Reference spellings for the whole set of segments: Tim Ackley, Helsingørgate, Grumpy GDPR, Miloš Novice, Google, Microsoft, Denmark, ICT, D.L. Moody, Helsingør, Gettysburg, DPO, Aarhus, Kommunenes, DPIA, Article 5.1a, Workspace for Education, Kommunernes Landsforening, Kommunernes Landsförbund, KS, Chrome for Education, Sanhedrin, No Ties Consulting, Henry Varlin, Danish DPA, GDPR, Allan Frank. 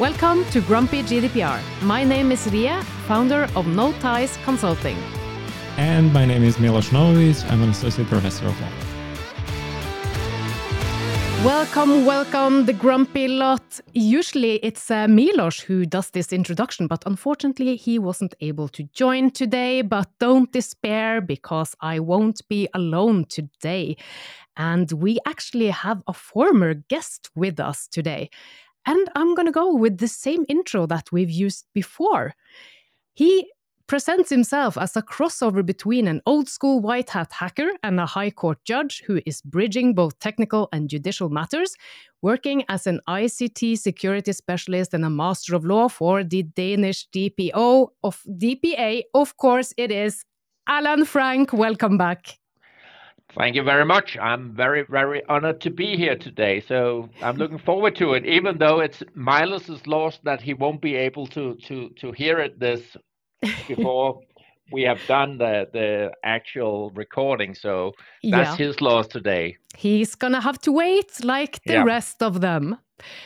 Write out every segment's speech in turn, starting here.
Welcome to Grumpy GDPR. My name is Ria, founder of No Ties Consulting. And my name is Miloš Novice. I'm an associate professor of law. Welcome, the grumpy lot. Usually it's Miloš who does this introduction, but unfortunately he wasn't able to join today. But don't despair, because I won't be alone today. And we actually have a former guest with us today. And I'm going to go with the same intro that we've used before. He presents himself as a crossover between an old-school white hat hacker and a high court judge who is bridging both technical and judicial matters, working as an ICT security specialist and a master of law for the Danish DPO of DPA. Of course, it is Allan Frank. Welcome back. Thank you very much. I'm very, very honored to be here today. So I'm looking forward to it, even though it's Miloš's loss that he won't be able to hear it this before we have done the actual recording. So that's his loss today. He's going to have to wait like the rest of them.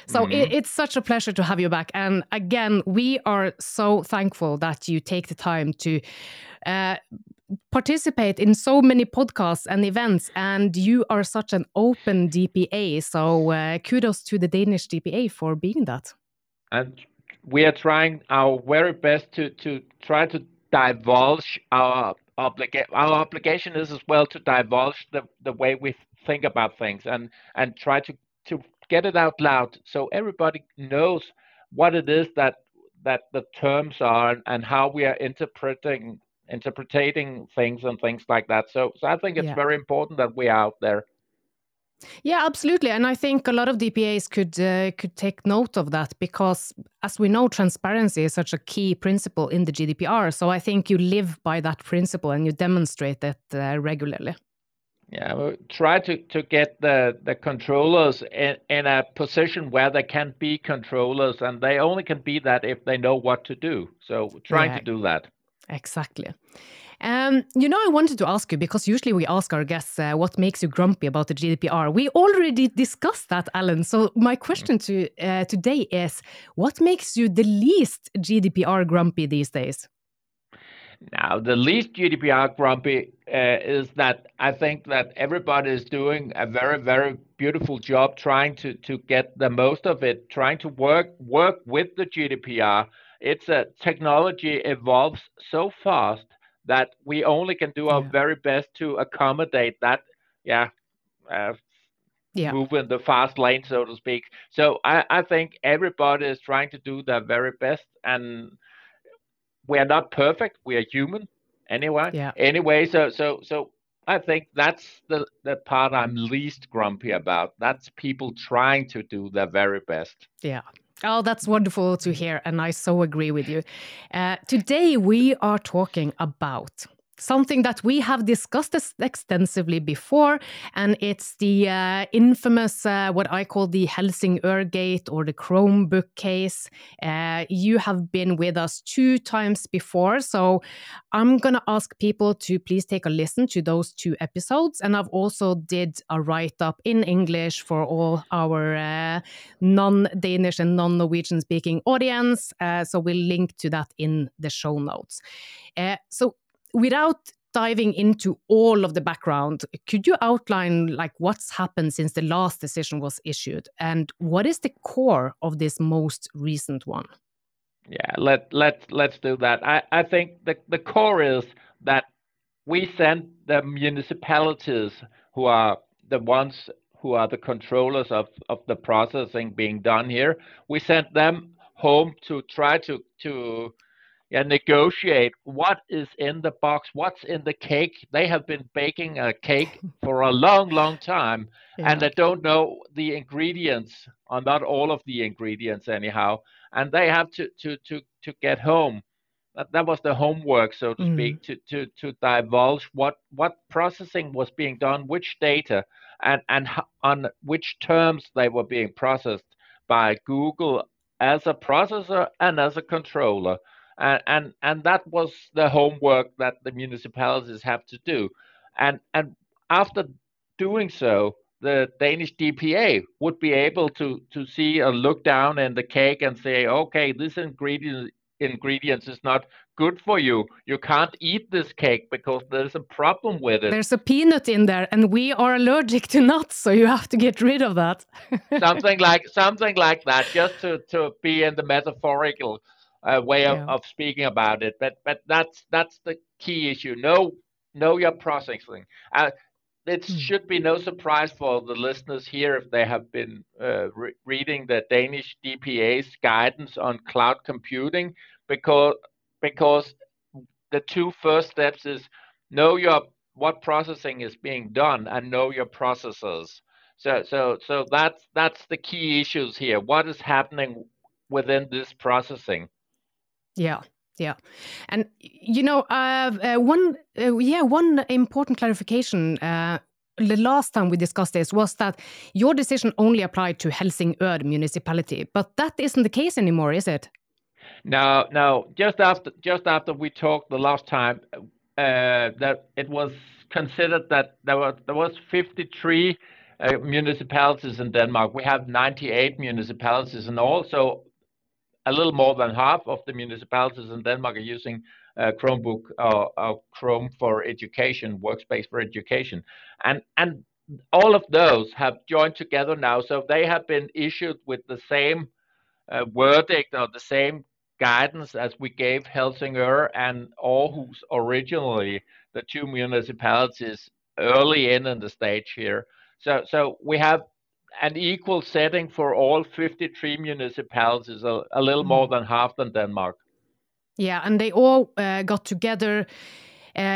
So it's such a pleasure to have you back. And again, we are so thankful that you take the time to participate in so many podcasts and events, and you are such an open DPA. So kudos to the Danish DPA for being that. And we are trying our very best to try to divulge our obligation is as well to divulge the way we think about things, and try to get it out loud so everybody knows what it is that the terms are and how we are interpreting things and things like that. So I think it's very important that we're out there. Yeah, absolutely. And I think a lot of DPAs could take note of that, because as we know, transparency is such a key principle in the GDPR. So I think you live by that principle and you demonstrate that regularly. Yeah, we'll try to get the controllers in a position where they can be controllers, and they only can be that if they know what to do. So we're trying to do that. Exactly. I wanted to ask you, because usually we ask our guests what makes you grumpy about the GDPR. We already discussed that, Allan. So my question to today is, what makes you the least GDPR grumpy these days? Now, the least GDPR grumpy is that I think that everybody is doing a very, very beautiful job trying to get the most of it, trying to work with the GDPR. It's a technology evolves so fast that we only can do our very best to accommodate that. Move in the fast lane, so to speak. So I think everybody is trying to do their very best, and we are not perfect. We are human anyway. Yeah. Anyway, so I think that's the part I'm least grumpy about. That's people trying to do their very best. Yeah. Oh, that's wonderful to hear, and I so agree with you. Today we are talking about something that we have discussed extensively before, and it's the infamous, what I call the Helsingørgate or the Chromebook case. You have been with us 2 times before, so I'm going to ask people to please take a listen to those 2 episodes. And I've also did a write-up in English for all our non-Danish and non-Norwegian speaking audience, so we'll link to that in the show notes. Without diving into all of the background, could you outline what's happened since the last decision was issued, and what is the core of this most recent one? Yeah, let's do that. I think the core is that we send the municipalities, who are the ones who are the controllers of the processing being done here, we sent them home to try to negotiate what is in the box, what's in the cake. They have been baking a cake for a long, long time, and they don't know the ingredients, or not all of the ingredients anyhow, and they have to get home. That was the homework, so to speak, to divulge what processing was being done, which data, and on which terms they were being processed by Google as a processor and as a controller. And that was the homework that the municipalities have to do. And after doing so, the Danish DPA would be able to see and look down in the cake and say, okay, this ingredients is not good for you. You can't eat this cake because there's a problem with it. There's a peanut in there and we are allergic to nuts, so you have to get rid of that. something like that, just to be in the metaphorical way of speaking about it. But that's the key issue. Know your processing. It should be no surprise for the listeners here if they have been reading the Danish DPA's guidance on cloud computing, because the two first steps is know what processing is being done and know your processors. So that's the key issues here. What is happening within this processing? Yeah. Yeah. And, one important clarification the last time we discussed this was that your decision only applied to Helsingør municipality, but that isn't the case anymore, is it? No. Just after we talked the last time, that it was considered that there was 53 municipalities in Denmark. We have 98 municipalities in all, so a little more than half of the municipalities in Denmark are using Chromebook or Chrome for Education, Workspace for Education. And all of those have joined together now. So they have been issued with the same verdict or the same guidance as we gave Helsingør and Aarhus originally, the two municipalities early in the stage here. So we have an equal setting for all 53 municipalities, a little more than half than Denmark. Yeah, and they all got together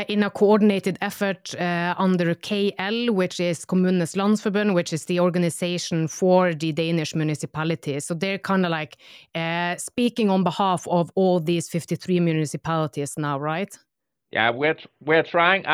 in a coordinated effort under KL, which is Kommunenes Landsforening, which is the organization for the Danish municipalities. So they're kind of like speaking on behalf of all these 53 municipalities now, right? Yeah, we're trying.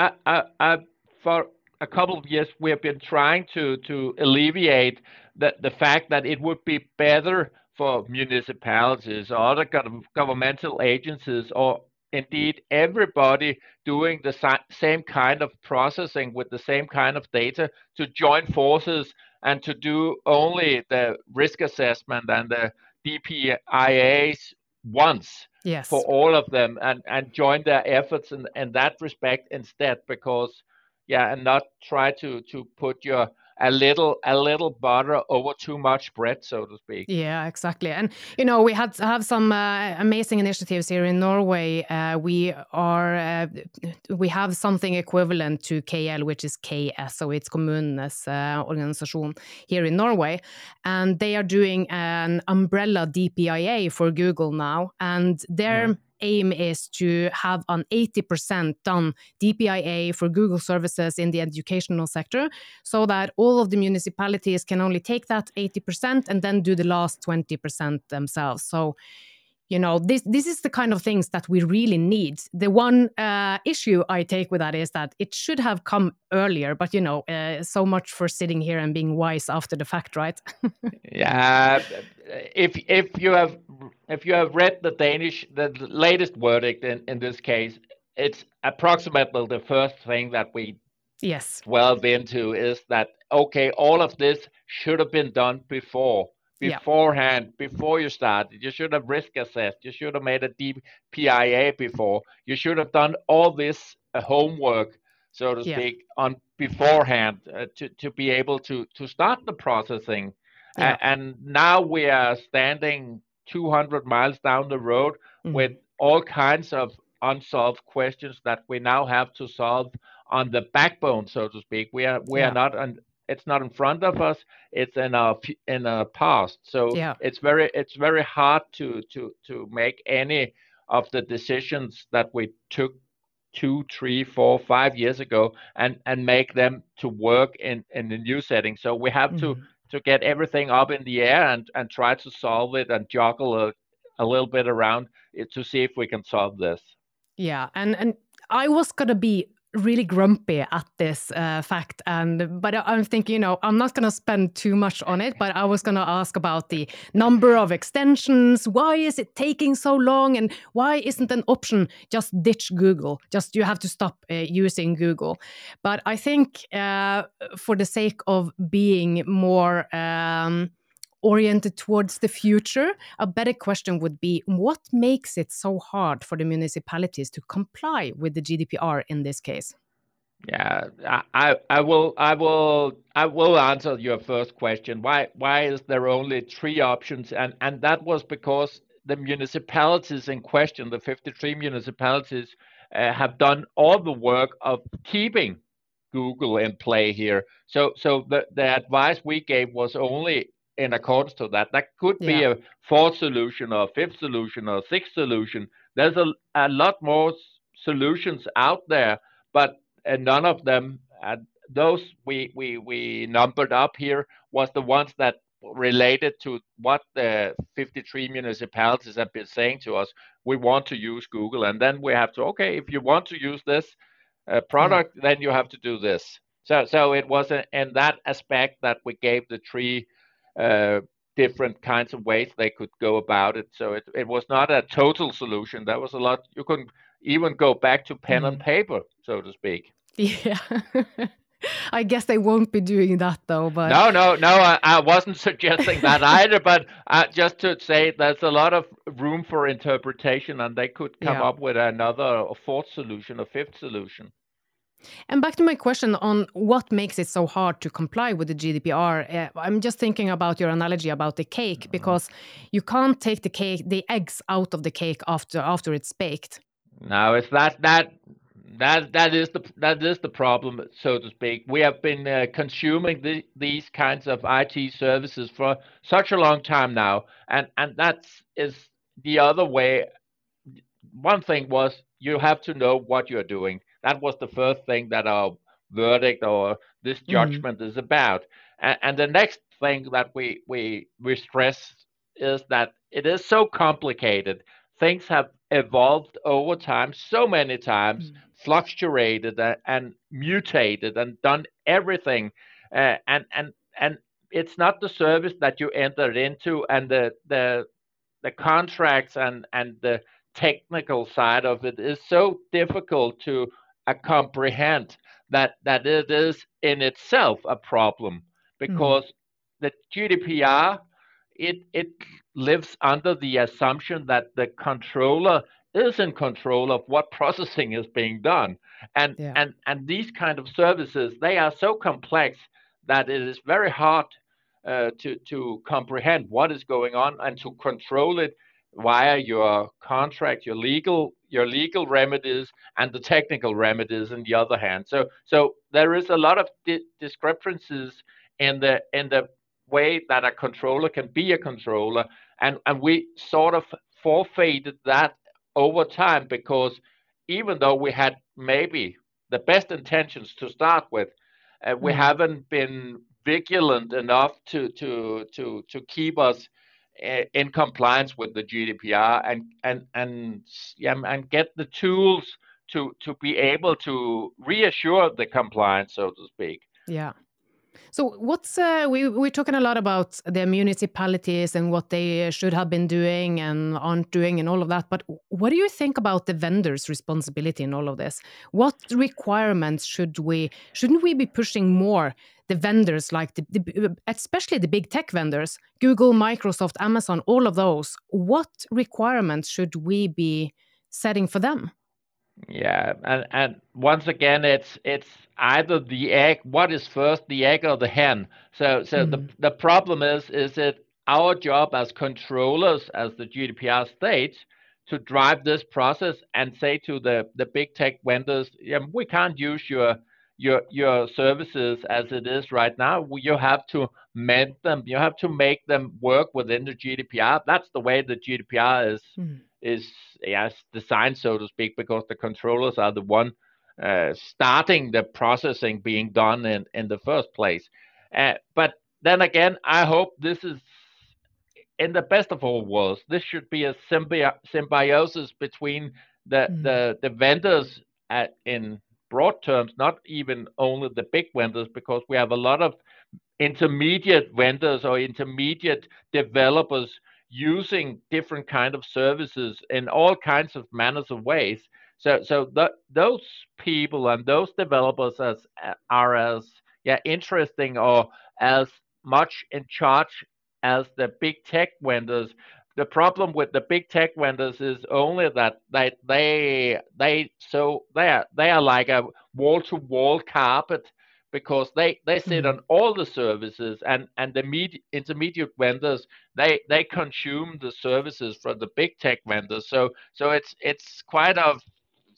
For a couple of years we have been trying to alleviate the fact that it would be better for municipalities or other governmental agencies or indeed everybody doing the same kind of processing with the same kind of data to join forces and to do only the risk assessment and the DPIAs once. Yes. For all of them and join their efforts in that respect instead, because and not try to put your a little butter over too much bread, so to speak. Yeah, exactly. And we have some amazing initiatives here in Norway. We have something equivalent to KL, which is KS, so it's Kommunenes organization here in Norway, and they are doing an umbrella DPIA for Google now, and they're. Yeah. Aim is to have an 80% done DPIA for Google services in the educational sector, so that all of the municipalities can only take that 80% and then do the last 20% themselves. So, this is the kind of things that we really need. The one issue I take with that is that it should have come earlier, but so much for sitting here and being wise after the fact, right? Yeah, if you have read the latest verdict in this case, it's approximately the first thing that we delve into is that all of this should have been done beforehand, before you started. You should have risk assessed. You should have made a DPIA before. You should have done all this homework, so to speak, on beforehand to be able to start the processing. Yeah. And now we are standing 200 miles down the road with all kinds of unsolved questions that we now have to solve on the backbone, so to speak. We are not on. It's not in front of us. It's in our past. So it's very hard to make any of the decisions that we took 2, 3, 4, 5 years ago and make them to work in the new setting. So we have to get everything up in the air and try to solve it and juggle a little bit around it to see if we can solve this. Yeah, and I was gonna be really grumpy at this fact, but I'm thinking, you know, I'm not going to spend too much on it, but I was going to ask about the number of extensions. Why is it taking so long, and why isn't an option just ditch Google? Just you have to stop using Google. But I think for the sake of being more oriented towards the future, a better question would be, what makes it so hard for the municipalities to comply with the GDPR in this case? Yeah, I will answer your first question. Why is there only three options? And that was because the municipalities in question, the 53 municipalities, have done all the work of keeping Google in play here. So the advice we gave was only in accordance to that. That could be a fourth solution or a fifth solution or a sixth solution. There's a lot more solutions out there, but none of them, those we numbered up here, was the ones that related to what the 53 municipalities have been saying to us. We want to use Google, and then we have to, okay, if you want to use this product, then you have to do this. So it was in that aspect that we gave the three different kinds of ways they could go about it. So it was not a total solution. There was a lot. You couldn't even go back to pen and paper, so to speak. Yeah. I guess they won't be doing that, though. But No. I wasn't suggesting that either. But just to say there's a lot of room for interpretation, and they could come up with another fourth solution or fifth solution. And back to my question on what makes it so hard to comply with the GDPR, I'm just thinking about your analogy about the cake, because you can't take the eggs out of the cake after it's baked. No, it's that is the problem, so to speak. We have been consuming these kinds of IT services for such a long time now, and that is the other way. One thing was you have to know what you're doing. That was the first thing that our verdict or this judgment is about. And the next thing that we stress is that it is so complicated. Things have evolved over time so many times, fluctuated and mutated and done everything. And it's not the service that you entered into and the contracts and the technical side of it is so difficult to comprehend that it is in itself a problem, because the GDPR it lives under the assumption that the controller is in control of what processing is being done, and these kind of services, they are so complex that it is very hard to comprehend what is going on and to control it via your contract, your legal remedies, and the technical remedies on the other hand. So there is a lot of discrepancies in the way that a controller can be a controller, and we sort of forfeited that over time, because even though we had maybe the best intentions to start with, we haven't been vigilant enough to keep us in compliance with the GDPR and get the tools to be able to reassure the compliance, so to speak. Yeah. So what's we're talking a lot about the municipalities and what they should have been doing and aren't doing and all of that. But what do you think about the vendors' responsibility in all of this? What requirements shouldn't we be pushing more? The vendors, like especially the big tech vendors, Google, Microsoft, Amazon, all of those, what requirements should we be setting for them? Yeah, and once again, it's either the egg. What is first, the egg or the hen? So the problem is it our job as controllers, as the GDPR states, to drive this process and say to the big tech vendors, we can't use your services as it is right now. You have to mend them. You have to make them work within the GDPR. That's the way the GDPR is designed, so to speak, because the controllers are the one starting the processing being done in the first place. But then again, I hope this is in the best of all worlds. This should be a symbiosis between the vendors in broad terms, not even only the big vendors, because we have a lot of intermediate vendors or intermediate developers using different kind of services in all kinds of manners of ways. So those people and those developers are as interesting or as much in charge as the big tech vendors. The problem with the big tech vendors is only that they are like a wall-to-wall carpet, because they sit on all the services, and the intermediate vendors, they consume the services from the big tech vendors. So it's quite of,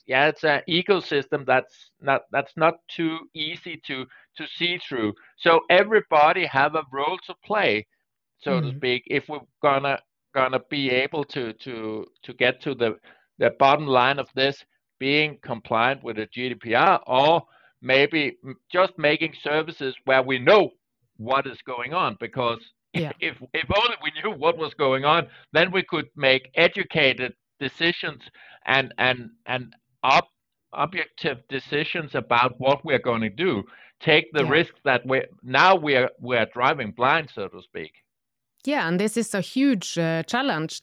it's an ecosystem that's not too easy to see through. So everybody have a role to play, so to speak, if we're gonna be able to get to the bottom line of this, being compliant with the GDPR, or maybe just making services where we know what is going on, because if only we knew what was going on, then we could make educated decisions and objective decisions about what we're going to do. Take the risk that we are driving blind, so to speak. Yeah, and this is a huge challenge.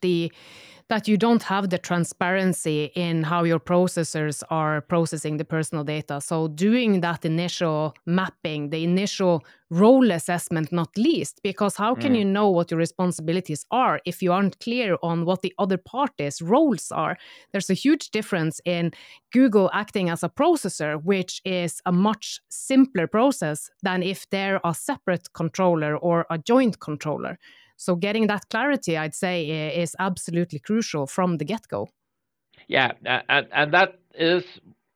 That you don't have the transparency in how your processors are processing the personal data. So doing that initial mapping, the initial role assessment, not least, because how can you know what your responsibilities are if you aren't clear on what the other parties' roles are? There's a huge difference in Google acting as a processor, which is a much simpler process than if they're a separate controller or a joint controller. So getting that clarity, I'd say, is absolutely crucial from the get-go. Yeah, and that is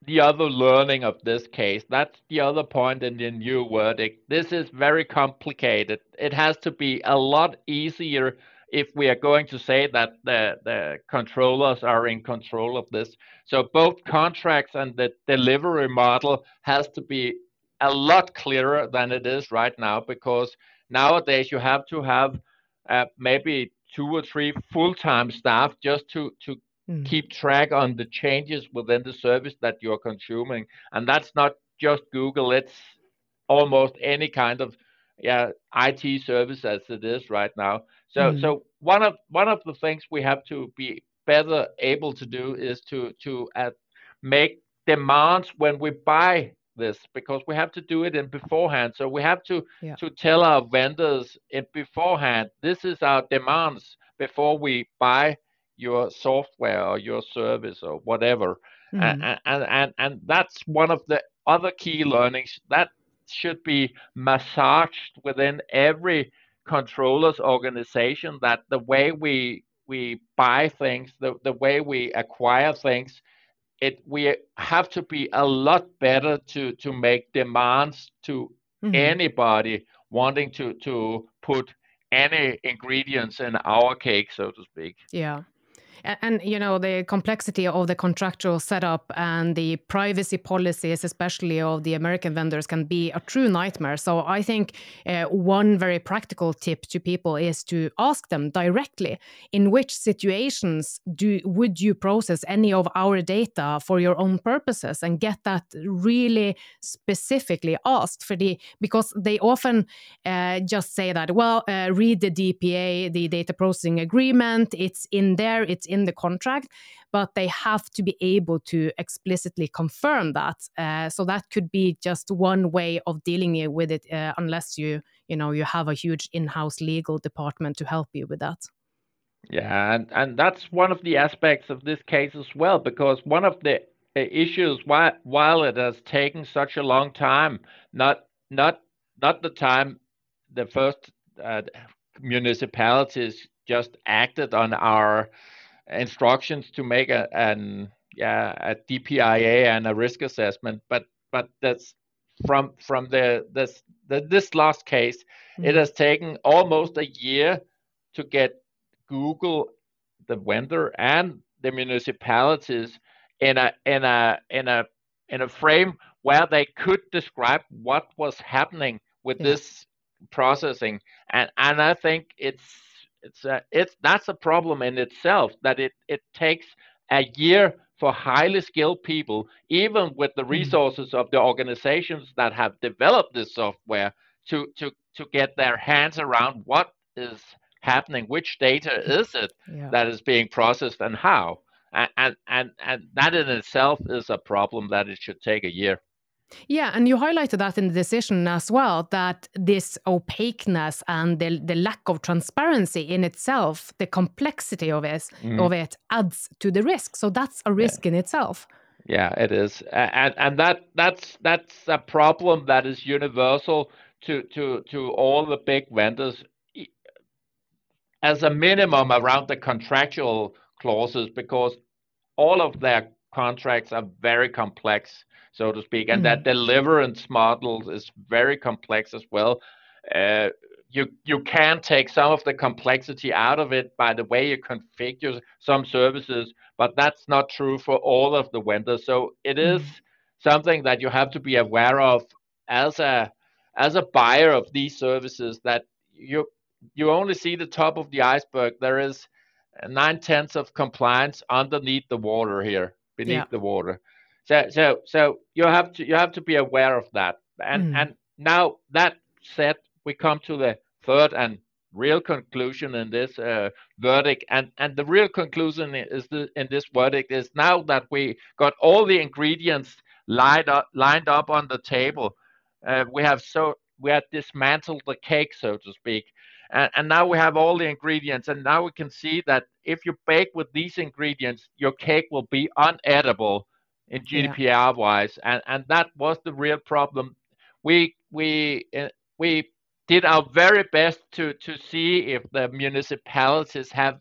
the other learning of this case. That's the other point in the new verdict. This is very complicated. It has to be a lot easier if we are going to say that the controllers are in control of this. So both contracts and the delivery model has to be a lot clearer than it is right now, because nowadays you have to have maybe 2 or 3 full-time staff just to keep track on the changes within the service that you're consuming. And that's not just Google, it's almost any kind of IT service as it is right now. So one of the things we have to be better able to do is to make demands when we buy this, because we have to do it in beforehand. So we have to tell our vendors in beforehand, this is our demands before we buy your software or your service or whatever. And that's one of the other key learnings that should be massaged within every controller's organization, that the way we buy things, the way we acquire things, we have to be a lot better to make demands to anybody wanting to put any ingredients in our cake, so to speak. Yeah. And, you know, the complexity of the contractual setup and the privacy policies, especially of the American vendors, can be a true nightmare. So I think one very practical tip to people is to ask them directly, in which situations would you process any of our data for your own purposes, and get that really specifically asked, because they often just say that, read the DPA, the data processing agreement, it's in there, it's in the contract, but they have to be able to explicitly confirm that. So that could be just one way of dealing with it, unless you have a huge in-house legal department to help you with that. Yeah, and that's one of the aspects of this case as well, because one of the issues while it has taken such a long time, not the time the first municipalities just acted on our instructions to make a DPIA and a risk assessment, but that's from this last case, it has taken almost a year to get Google, the vendor, and the municipalities in a frame where they could describe what was happening with this processing, and I think it's that's a problem in itself, that it takes a year for highly skilled people, even with the resources of the organizations that have developed this software, to get their hands around what is happening, which data is it that is being processed and how. And that in itself is a problem that it should take a year. Yeah, and you highlighted that in the decision as well, that this opaqueness and the lack of transparency in itself, the complexity of it adds to the risk. So that's a risk in itself. Yeah, it is. And that's a problem that is universal to all the big vendors, as a minimum around the contractual clauses, because all of their contracts are very complex, so to speak, and that deliverance model is very complex as well. You can take some of the complexity out of it by the way you configure some services, but that's not true for all of the vendors. So it is something that you have to be aware of as a buyer of these services, that you only see the top of the iceberg. There is 9/10 of compliance underneath the water here, the water. So you have to be aware of that. And now that said, we come to the third and real conclusion in this verdict. And the real conclusion in this verdict is now that we got all the ingredients lined up on the table. We have dismantled the cake, so to speak. And now we have all the ingredients, and now we can see that if you bake with these ingredients, your cake will be unedible in GDPR wise. And that was the real problem. We did our very best to see if the municipalities have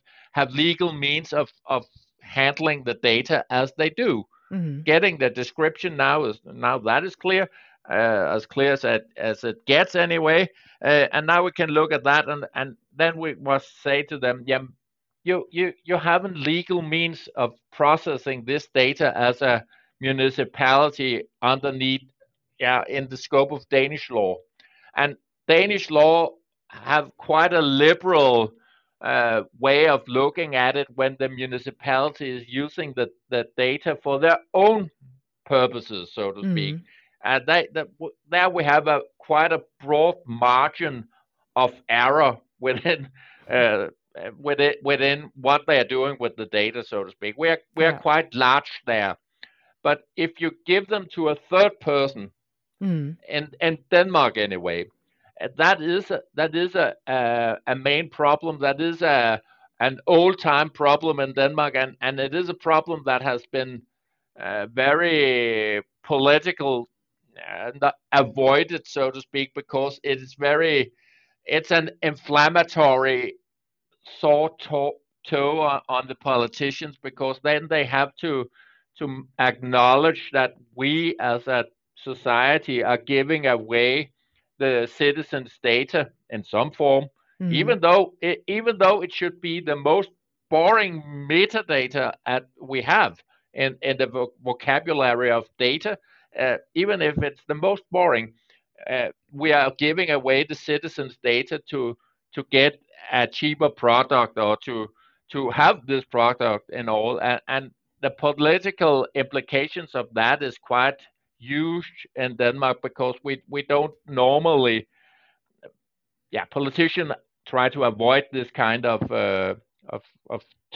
legal means of handling the data as they do. Getting the description now that is clear. As clear as it gets anyway. And now we can look at that and then we must say to them, you haven't legal means of processing this data as a municipality underneath in the scope of Danish law. And Danish law have quite a liberal way of looking at it when the municipality is using the data for their own purposes, so to speak. And there we have quite a broad margin of error within what they are doing with the data, so to speak. We are quite large there. But if you give them to a third person, in Denmark anyway, that is a main problem. That is an old-time problem in Denmark, and it is a problem that has been very political. Avoided, so to speak, because it's an inflammatory sore toe on the politicians, because then they have to acknowledge that we as a society are giving away the citizens' data in some form, even though it should be the most boring metadata that we have in the vocabulary of data. Even if it's the most boring, we are giving away the citizens' data to get a cheaper product or to have this product and all. And the political implications of that is quite huge in Denmark, because we don't normally, politicians try to avoid this kind of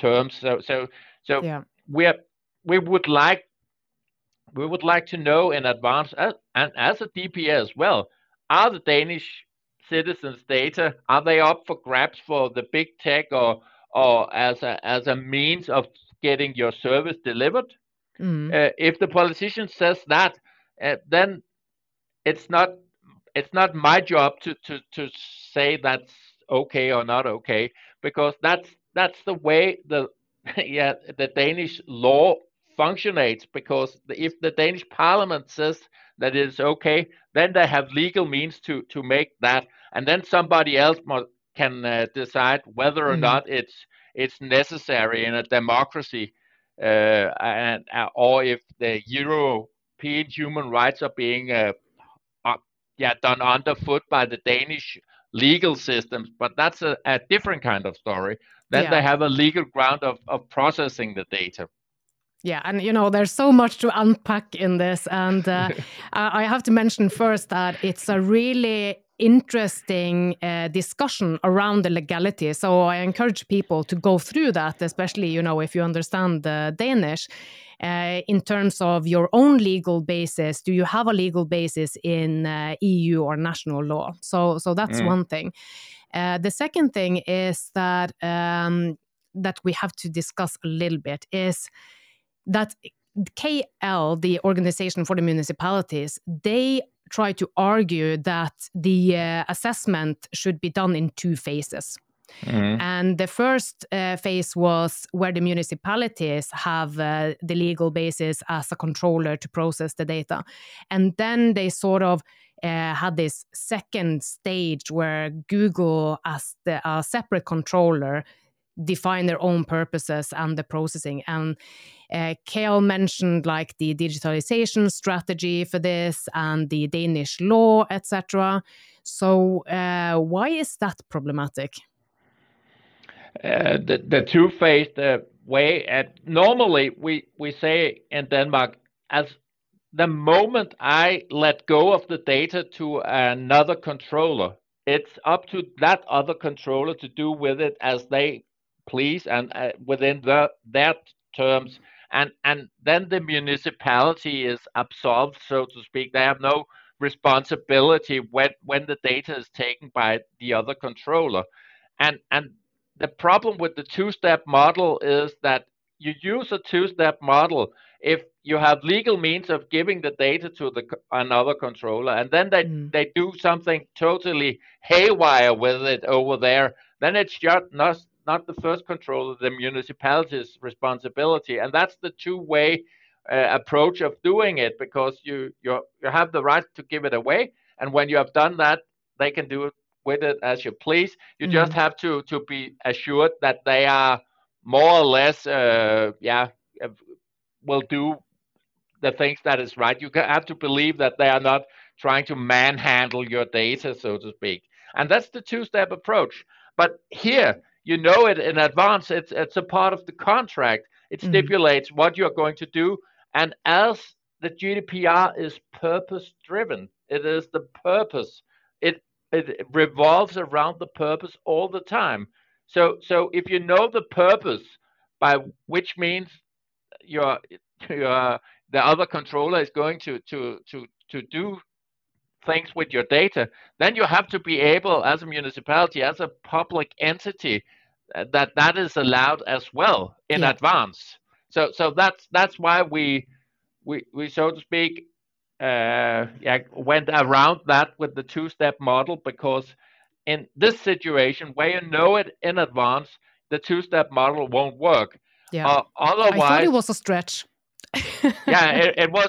terms. So we would like to know in advance, and as a DPA as well, are the Danish citizens' data, are they up for grabs for the big tech or as a means of getting your service delivered? If the politician says that, then it's not my job to say that's okay or not okay, because that's the way the Danish law functionates, because if the Danish parliament says that it's okay, then they have legal means to make that, and then somebody else can decide whether or not it's necessary in a democracy, or if the European human rights are being done underfoot by the Danish legal systems. But that's a different kind of story. Then they have a legal ground of processing the data. Yeah, and you know, there's so much to unpack in this. And I have to mention first that it's a really interesting discussion around the legality. So I encourage people to go through that, especially, you know, if you understand the Danish. In terms of your own legal basis, do you have a legal basis in EU or national law? So that's one thing. The second thing is that that we have to discuss a little bit is that KL, the Organization for the Municipalities, they try to argue that the assessment should be done in two phases. Mm-hmm. And the first phase was where the municipalities have the legal basis as a controller to process the data. And then they sort of had this second stage where Google, as a separate controller, define their own purposes and the processing. And Kale mentioned like the digitalization strategy for this and the Danish law, etc. So why is that problematic? The two-phased way, and normally we say in Denmark, as the moment I let go of the data to another controller, it's up to that other controller to do with it as they please and within their terms, and then the municipality is absolved, so to speak. They have no responsibility when the data is taken by the other controller, and. The problem with the two-step model is that you use a two-step model if you have legal means of giving the data to another controller, and then they do something totally haywire with it over there. Then it's just not the first controller, the municipality's responsibility, and that's the two-way approach of doing it, because you have the right to give it away, and when you have done that, they can do it with it as you please. You just have to be assured that they are more or less will do the things that is right. You have to believe that they are not trying to manhandle your data, so to speak. And that's the two-step approach. But here, you know it in advance. It's a part of the contract. It stipulates what you're going to do. And as the GDPR is purpose-driven, it is the purpose. It revolves around the purpose all the time. So if you know the purpose, by which means the other controller is going to do things with your data, then you have to be able, as a municipality, as a public entity, that is allowed as well in advance. So that's why we so to speak. Went around that with the two-step model, because in this situation where you know it in advance, the two-step model won't work. Yeah. Otherwise, I thought it was a stretch. It was.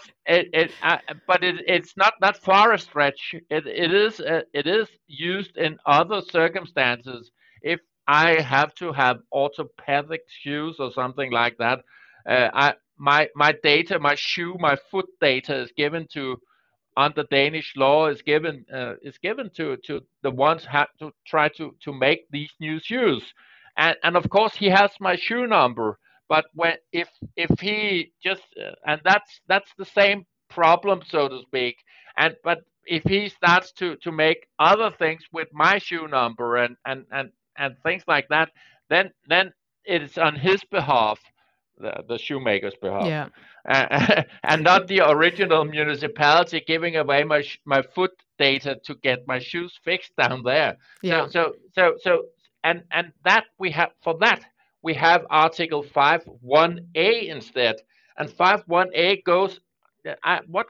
But it's not that far a stretch. It is used in other circumstances. If I have to have orthopedic shoes or something like that, My data, my shoe, my foot data is given to, under Danish law, is given to the ones have to try to make these new shoes, and of course he has my shoe number. But if he just and that's the same problem, so to speak. But if he starts to make other things with my shoe number and things like that, then it's on his behalf. The shoemaker's behalf, and not the original municipality giving away my foot data to get my shoes fixed down there. Yeah. So and that we have Article 5.1a instead, and 5.1a goes. What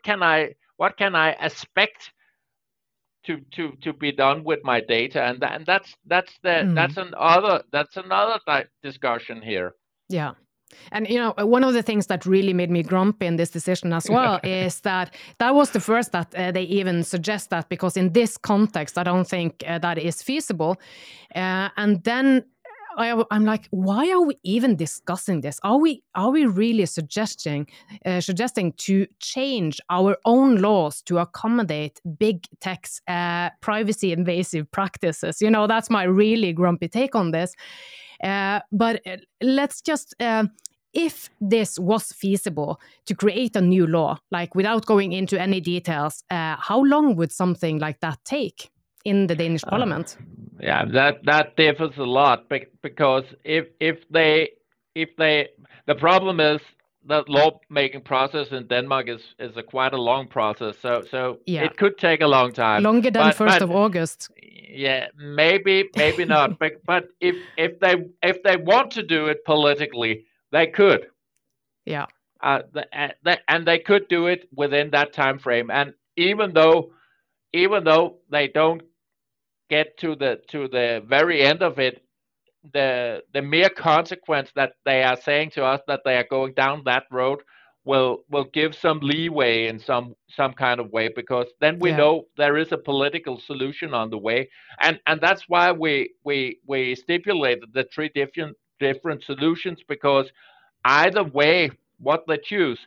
can I expect to be done with my data? And that's another discussion here. Yeah. And, you know, one of the things that really made me grumpy in this decision as well is that was the first that they even suggest that, because in this context, I don't think that is feasible. And then I'm like, why are we even discussing this? Are we really suggesting to change our own laws to accommodate big tech's privacy invasive practices? You know, that's my really grumpy take on this. But let's just if this was feasible to create a new law, like without going into any details, how long would something like that take in the Danish parliament? That differs a lot because if they the problem is the lawmaking process in Denmark is quite a long process, so it could take a long time. Longer than 1st of August. Yeah, maybe not. But if they want to do it politically, they could. Yeah. And they could do it within that time frame. And even though they don't get to the very end of it, the mere consequence that they are saying to us that they are going down that road will give some leeway in some kind of way, because then we know there is a political solution on the way, and that's why we stipulated the three different solutions, because either way what they choose,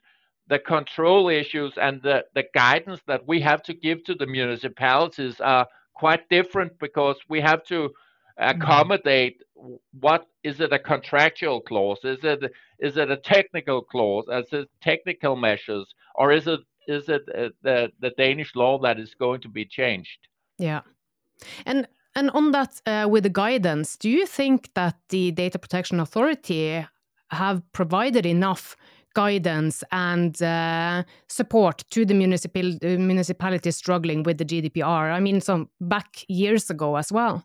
the control issues and the guidance that we have to give to the municipalities are quite different, because we have to accommodate what is it, a contractual clause, is it a technical clause, as it technical measures, or is it the Danish law that is going to be changed? Yeah, and on that with the guidance, do you think that the Data Protection Authority have provided enough guidance and support to the municipalities struggling with the GDPR? I mean, some back years ago as well.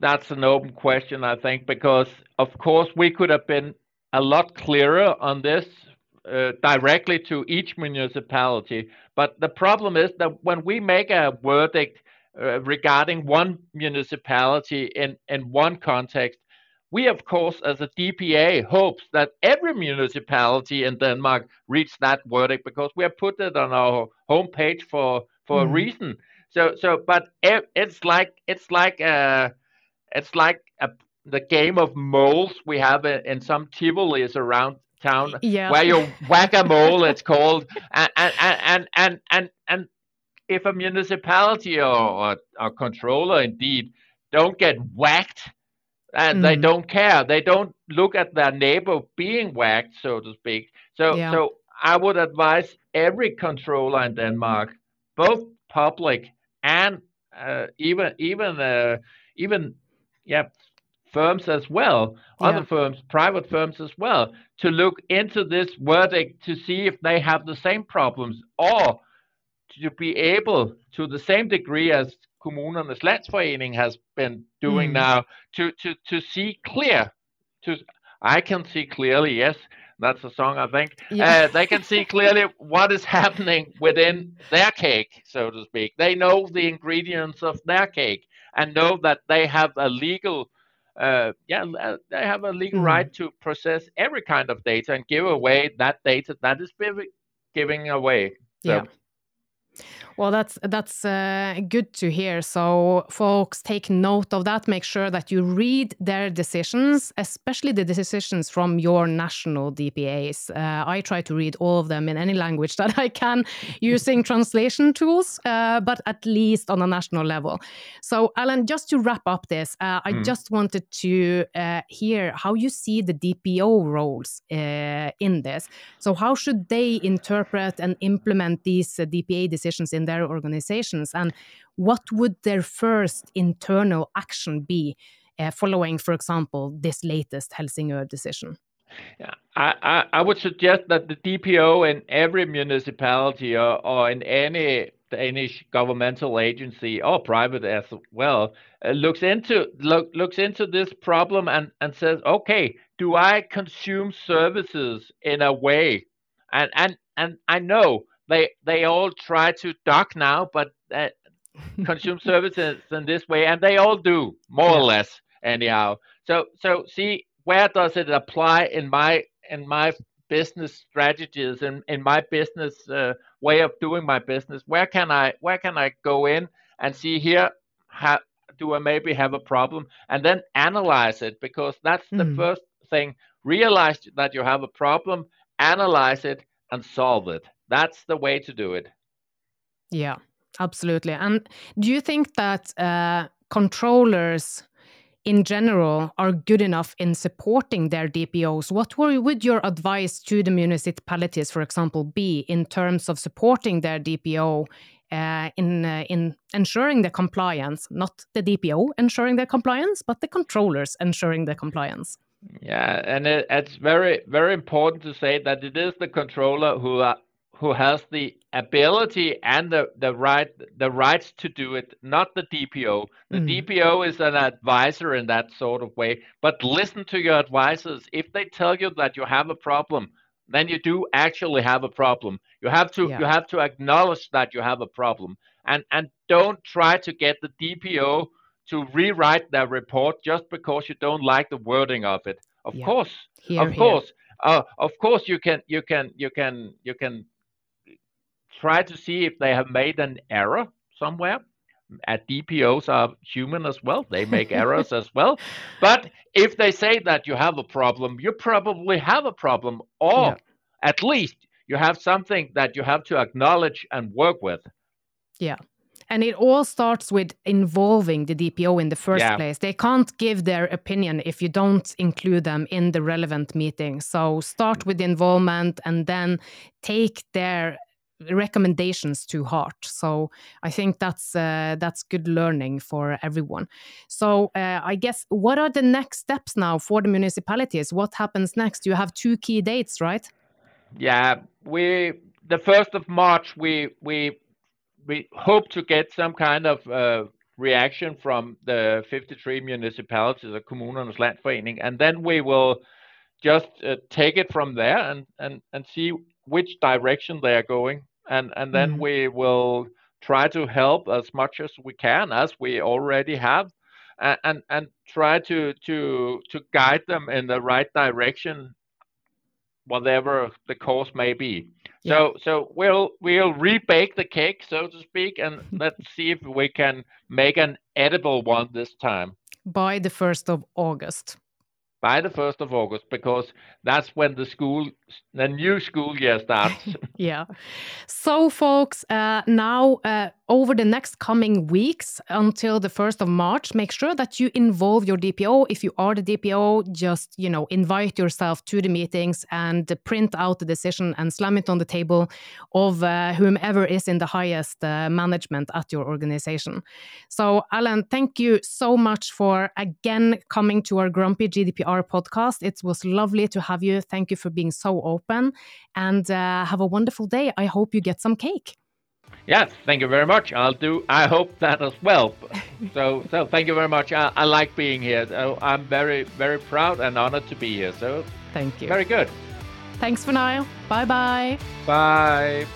That's an open question, I think, because of course we could have been a lot clearer on this directly to each municipality. But the problem is that when we make a verdict regarding one municipality in one context, we of course as a DPA hopes that every municipality in Denmark reads that verdict, because we have put it on our homepage for a reason. So, but it's like the game of moles we have in some Tivolis around town, where you whack a mole, it's called, and if a municipality or a controller indeed don't get whacked, and they don't care, they don't look at their neighbor being whacked, so to speak. So I would advise every controller in Denmark, both public and even firms as well, other firms, private firms as well, to look into this verdict to see if they have the same problems, or to be able, to the same degree as Kommunernes Landsforening has been doing now, to see clear. I can see clearly, yes. That's a song, I think. Yeah. They can see clearly what is happening within their cake, so to speak. They know the ingredients of their cake and know that they have a legal, right to process every kind of data and give away that data that is giving away. So. Yeah. Well, that's good to hear. So folks, take note of that. Make sure that you read their decisions, especially the decisions from your national DPAs. I try to read all of them in any language that I can using translation tools, but at least on a national level. So Allan, just to wrap up this, I just wanted to hear how you see the DPO roles in this. So how should they interpret and implement these DPA decisions in their organizations, and what would their first internal action be following, for example, this latest Helsingør decision? Yeah, I would suggest that the DPO in every municipality or in any Danish governmental agency or private as well looks into this problem and says, okay, do I consume services in a way? And I know they all try to dock now, but consume services in this way, and they all do more or less anyhow. So see, where does it apply in my business strategies and in my business way of doing my business? Where can I go in and see here? How do I maybe have a problem, and then analyze it, because that's the first thing. Realize that you have a problem, analyze it, and solve it. That's the way to do it. Yeah, absolutely. And do you think that controllers in general are good enough in supporting their DPOs, what would your advice to the municipalities, for example, be in terms of supporting their DPO in ensuring the compliance? Not the DPO ensuring their compliance, but the controllers ensuring their compliance. Yeah, and it's very, very important to say that it is the controller who has the ability and the rights to do it, not the DPO. The DPO is an advisor in that sort of way, but listen to your advisors. If they tell you that you have a problem, then you do actually have a problem. You have to acknowledge that you have a problem, and don't try to get the DPO to rewrite their report just because you don't like the wording of it. Of course, you can try to see if they have made an error somewhere. DPOs are human as well. They make errors as well. But if they say that you have a problem, you probably have a problem, or at least you have something that you have to acknowledge and work with. Yeah. And it all starts with involving the DPO in the first place. They can't give their opinion if you don't include them in the relevant meeting. So start with the involvement and then take their recommendations to heart. So I think that's good learning for everyone. So I guess what are the next steps now for the municipalities? What happens next? You have two key dates, right? Yeah, the 1st of March we hope to get some kind of reaction from the 53 municipalities, the Kommunernes Landsforening, and then we will just take it from there and see which direction they are going. And then we will try to help as much as we can, as we already have, and try to guide them in the right direction, whatever the cause may be. Yeah. So we'll rebake the cake, so to speak, and let's see if we can make an edible one this time. By the 1st of August. By the 1st of August, because that's when the new school year starts. Yeah. So, folks, now over the next coming weeks until the 1st of March, make sure that you involve your DPO. If you are the DPO, just invite yourself to the meetings and print out the decision and slam it on the table of whomever is in the highest management at your organization. So, Allan, thank you so much for again coming to our Grumpy GDPR podcast. It was lovely to have you. Thank you for being so open, and have a wonderful day. I hope you get some cake. Yes, thank you very much. I hope that as well. So thank you very much. I like being here. So I'm very, very proud and honored to be here. So thank you. Very good. Thanks for now. Bye-bye. Bye.